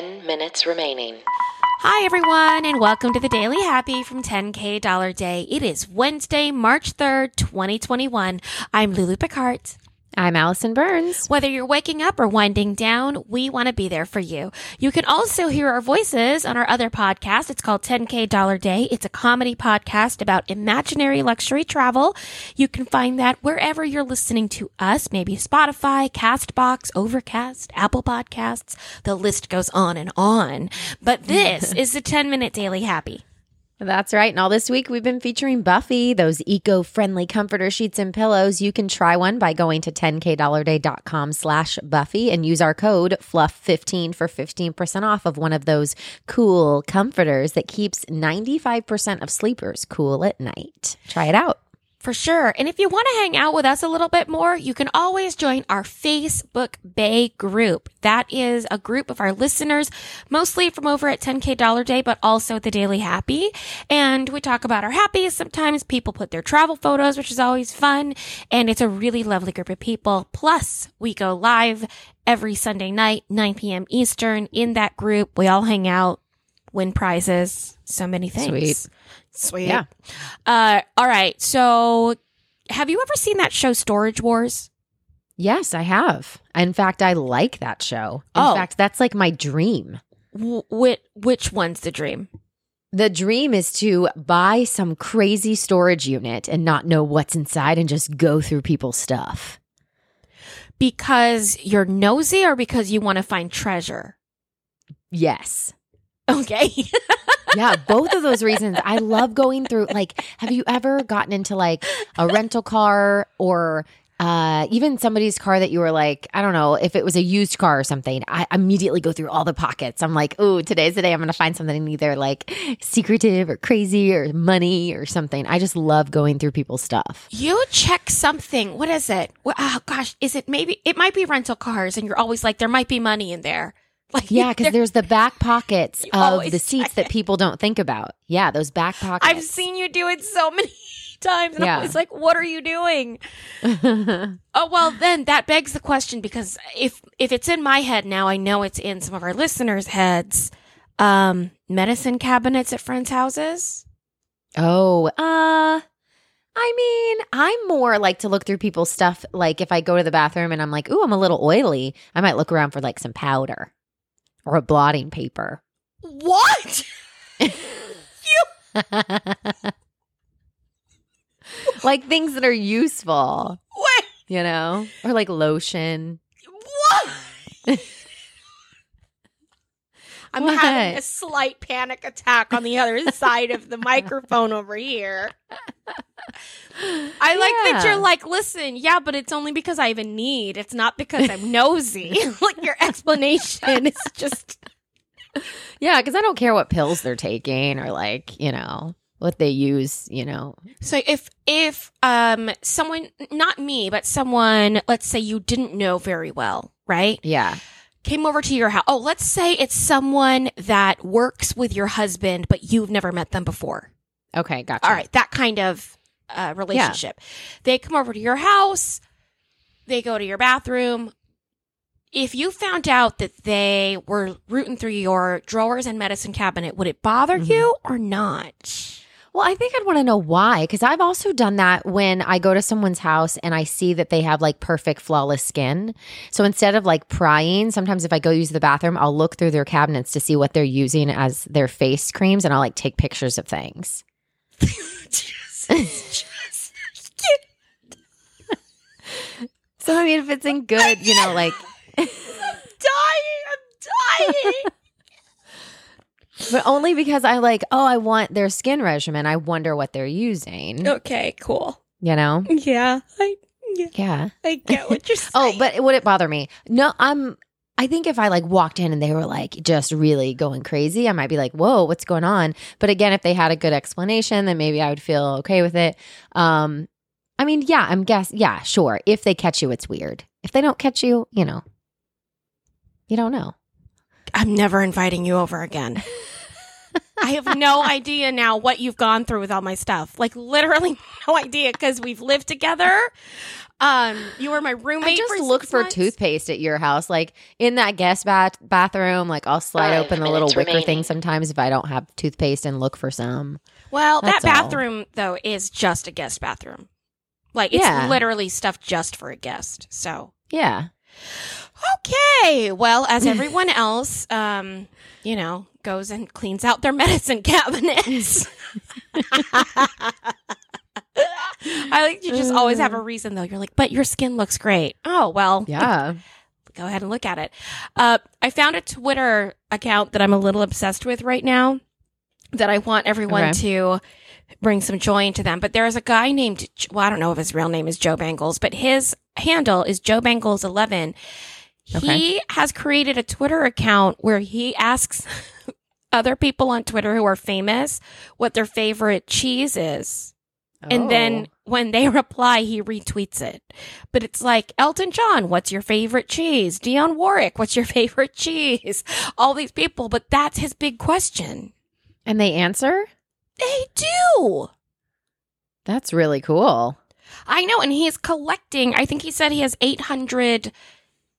10 minutes remaining. Hi, everyone, and welcome to the Daily Happy from 10K Dollar Day. It is Wednesday, March 3rd, 2021. I'm Lulu Picard. I'm Allison Burns. Whether you're waking up or winding down, we want to be there for you. You can also hear our voices on our other podcast. It's called 10K Dollar Day. It's a comedy podcast about imaginary luxury travel. You can find that wherever you're listening to us, maybe Spotify, CastBox, Overcast, Apple Podcasts. The list goes on. But this is the 10-minute Daily Happy. That's right. And all this week, we've been featuring Buffy, those eco-friendly comforter sheets and pillows. You can try one by going to 10kdollarday.com/Buffy and use our code FLUFF15 for 15% off of one of those cool comforters that keeps 95% of sleepers cool at night. Try it out. For sure. And if you want to hang out with us a little bit more, you can always join our Facebook Bay group. That is a group of our listeners, mostly from over at 10K Dollar Day, but also the Daily Happy. And we talk about our happies. Sometimes people put their travel photos, which is always fun. And it's a really lovely group of people. Plus, we go live every Sunday night, 9 p.m. Eastern, in that group. We all hang out, win prizes, so many things. Sweet. Yeah. All right. So have you ever seen that show Storage Wars? Yes, I have. In fact, I like that show. In fact, that's like my dream. Which one's the dream? The dream is to buy some crazy storage unit and not know what's inside and just go through people's stuff. Because you're nosy or because you want to find treasure? Yes. Okay. Yeah, both of those reasons. I love going through, like, have you ever gotten into like a rental car or even somebody's car that you were like, I don't know, if it was a used car or something, I immediately go through all the pockets. I'm like, ooh, today's the day I'm going to find something either like secretive or crazy or money or something. I just love going through people's stuff. You check something. What is it? Oh gosh, is it maybe, it might be rental cars and you're always like, there might be money in there. Like, yeah, because there's the back pockets of the seats that people don't think about. Yeah, those back pockets. I've seen you do it so many times. And yeah. I'm always like, what are you doing? Oh, well, then that begs the question, because if it's in my head now, I know it's in some of our listeners' heads. Medicine cabinets at friends' houses? Oh, I mean, I'm more like to look through people's stuff. Like if I go to the bathroom and I'm like, ooh, I'm a little oily, I might look around for like some powder. Or a blotting paper. What? Like things that are useful. What? You know? Or like lotion. What? I'm having a slight panic attack on the other side of the microphone over here. I like that you're like, listen, yeah, but it's only because I have a need. It's not because I'm nosy. Like your explanation is just. Yeah, because I don't care what pills they're taking or like, you know, what they use, you know. So if someone, not me, but someone, let's say you didn't know very well, right? Yeah. Came over to your house. Oh, let's say it's someone that works with your husband, but you've never met them before. Okay, gotcha. All right, that kind of relationship. Yeah. They come over to your house. They go to your bathroom. If you found out that they were rooting through your drawers and medicine cabinet, would it bother you or not? Well, I think I'd want to know why, because I've also done that when I go to someone's house and I see that they have like perfect, flawless skin. So instead of like prying, sometimes if I go use the bathroom, I'll look through their cabinets to see what they're using as their face creams, and I'll like take pictures of things. So I mean, if it's in good, you know, like I'm dying. But only because I like, oh, I want their skin regimen. I wonder what they're using. Okay, cool. You know? Yeah. Yeah. I get what you're saying. Oh, but would it bother me? No, I think if I like walked in and they were like just really going crazy, I might be like, whoa, what's going on? But again, if they had a good explanation, then maybe I would feel okay with it. I mean, yeah, I'm guessing. Yeah, sure. If they catch you, it's weird. If they don't catch you, you know, you don't know. I'm never inviting you over again. I have no idea now what you've gone through with all my stuff. Like literally no idea because we've lived together. You were my roommate. I just looked for toothpaste at your house, like in that guest bathroom. Like I'll slide open the little wicker thing sometimes if I don't have toothpaste and look for some. Well, that bathroom though is just a guest bathroom. Like it's literally stuff just for a guest. So yeah. Okay. Well, as everyone else, you know, goes and cleans out their medicine cabinets. I like to just always have a reason, though. You're like, but your skin looks great. Oh, well. Yeah. Go ahead and look at it. I found a Twitter account that I'm a little obsessed with right now that I want everyone to bring some joy into them. But there is a guy named, well, I don't know if his real name is Joe Bangles, but his handle is Joe Bangles 11. He has created a Twitter account where he asks other people on Twitter who are famous what their favorite cheese is. And then when they reply, he retweets it. But it's like, Elton John, what's your favorite cheese? Dionne Warwick, what's your favorite cheese? All these people, but that's his big question. And they answer? They do. That's really cool. I know. And he's collecting, I think he said he has 800.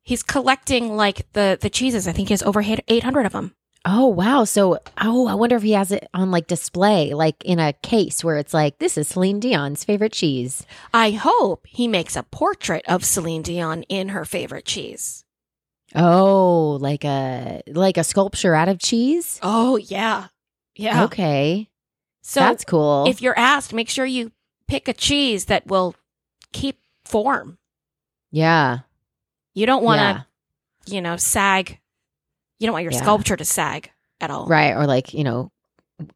He's collecting like the cheeses. I think he has over 800 of them. Oh, wow. So, I wonder if he has it on like display, like in a case where it's like, this is Celine Dion's favorite cheese. I hope he makes a portrait of Celine Dion in her favorite cheese. Oh, like a sculpture out of cheese? Oh, yeah. Yeah. Okay. So that's cool. If you're asked, make sure you pick a cheese that will keep form. Yeah. You don't want to, you know, sag. You don't want your sculpture to sag at all. Right. Or like, you know,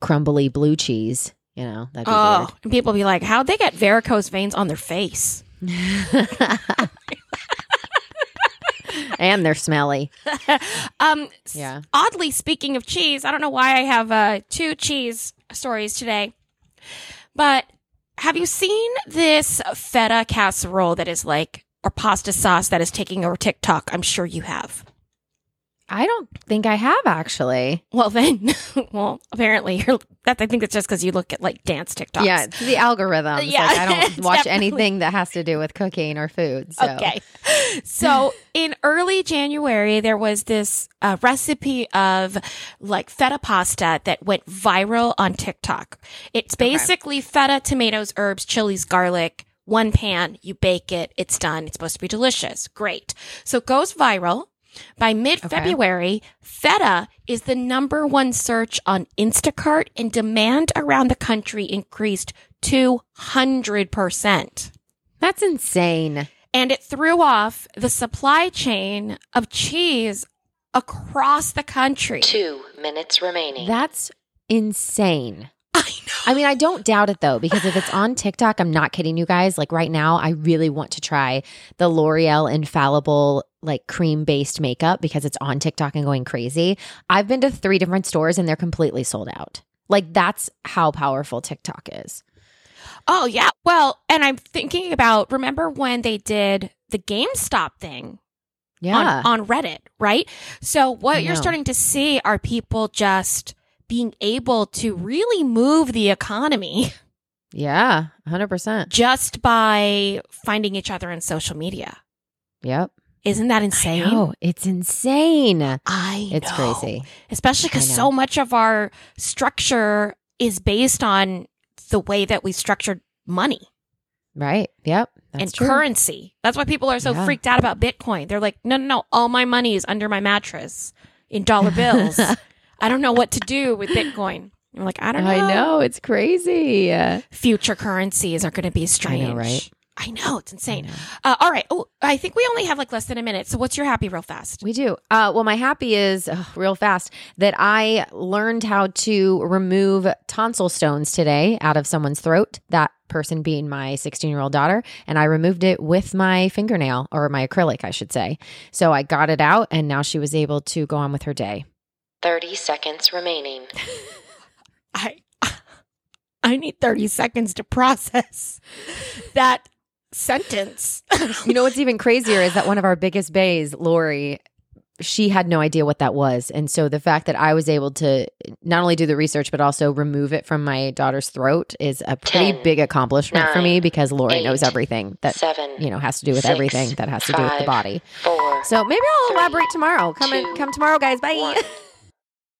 crumbly blue cheese, you know. That'd be weird. And people be like, how'd they get varicose veins on their face? And they're smelly. Oddly, speaking of cheese, I don't know why I have two cheese stories today. But have you seen this feta casserole that is like, or pasta sauce that is taking over TikTok? I'm sure you have. I don't think I have, actually. Well, then, apparently, I think it's just because you look at, like, dance TikToks. Yeah, it's the algorithm. Yeah, like, I don't watch anything that has to do with cooking or food. So. Okay. So, in early January, there was this recipe of, like, feta pasta that went viral on TikTok. It's basically feta, tomatoes, herbs, chilies, garlic, one pan, you bake it, it's done. It's supposed to be delicious. Great. So, it goes viral. By mid-February, feta is the number one search on Instacart, and demand around the country increased 200%. That's insane. And it threw off the supply chain of cheese across the country. 2 minutes remaining. That's insane. I know. I mean, I don't doubt it, though, because if it's on TikTok, I'm not kidding you guys. Like right now, I really want to try the L'Oréal Infallible like cream-based makeup because it's on TikTok and going crazy. I've been to 3 different stores and they're completely sold out. Like that's how powerful TikTok is. Oh, yeah. Well, and I'm thinking about, remember when they did the GameStop thing? Yeah. On Reddit, right? So what you're starting to see are people just being able to really move the economy. Yeah, 100%. Just by finding each other on social media. Yep. Isn't that insane? Oh, it's insane. I know. It's crazy. Especially because so much of our structure is based on the way that we structured money. Right. Yep. That's and true. Currency. That's why people are so freaked out about Bitcoin. They're like, no. All my money is under my mattress in dollar bills. I don't know what to do with Bitcoin. I'm like, I don't know. I know. It's crazy. Future currencies are going to be strange. I know, right? I know. It's insane. Know. All right. Oh, I think we only have like less than a minute. So what's your happy real fast? We do. Well, my happy is real fast that I learned how to remove tonsil stones today out of someone's throat, that person being my 16-year-old daughter. And I removed it with my fingernail, or my acrylic, I should say. So I got it out and now she was able to go on with her day. 30 seconds remaining. I need 30 seconds to process that sentence. You know what's even crazier is that one of our biggest bays, Lori, she had no idea what that was. And so the fact that I was able to not only do the research, but also remove it from my daughter's throat is a pretty big accomplishment for me, because Lori knows everything that has to do with everything that has to do with the body. So maybe I'll elaborate tomorrow. Come tomorrow, guys. Bye.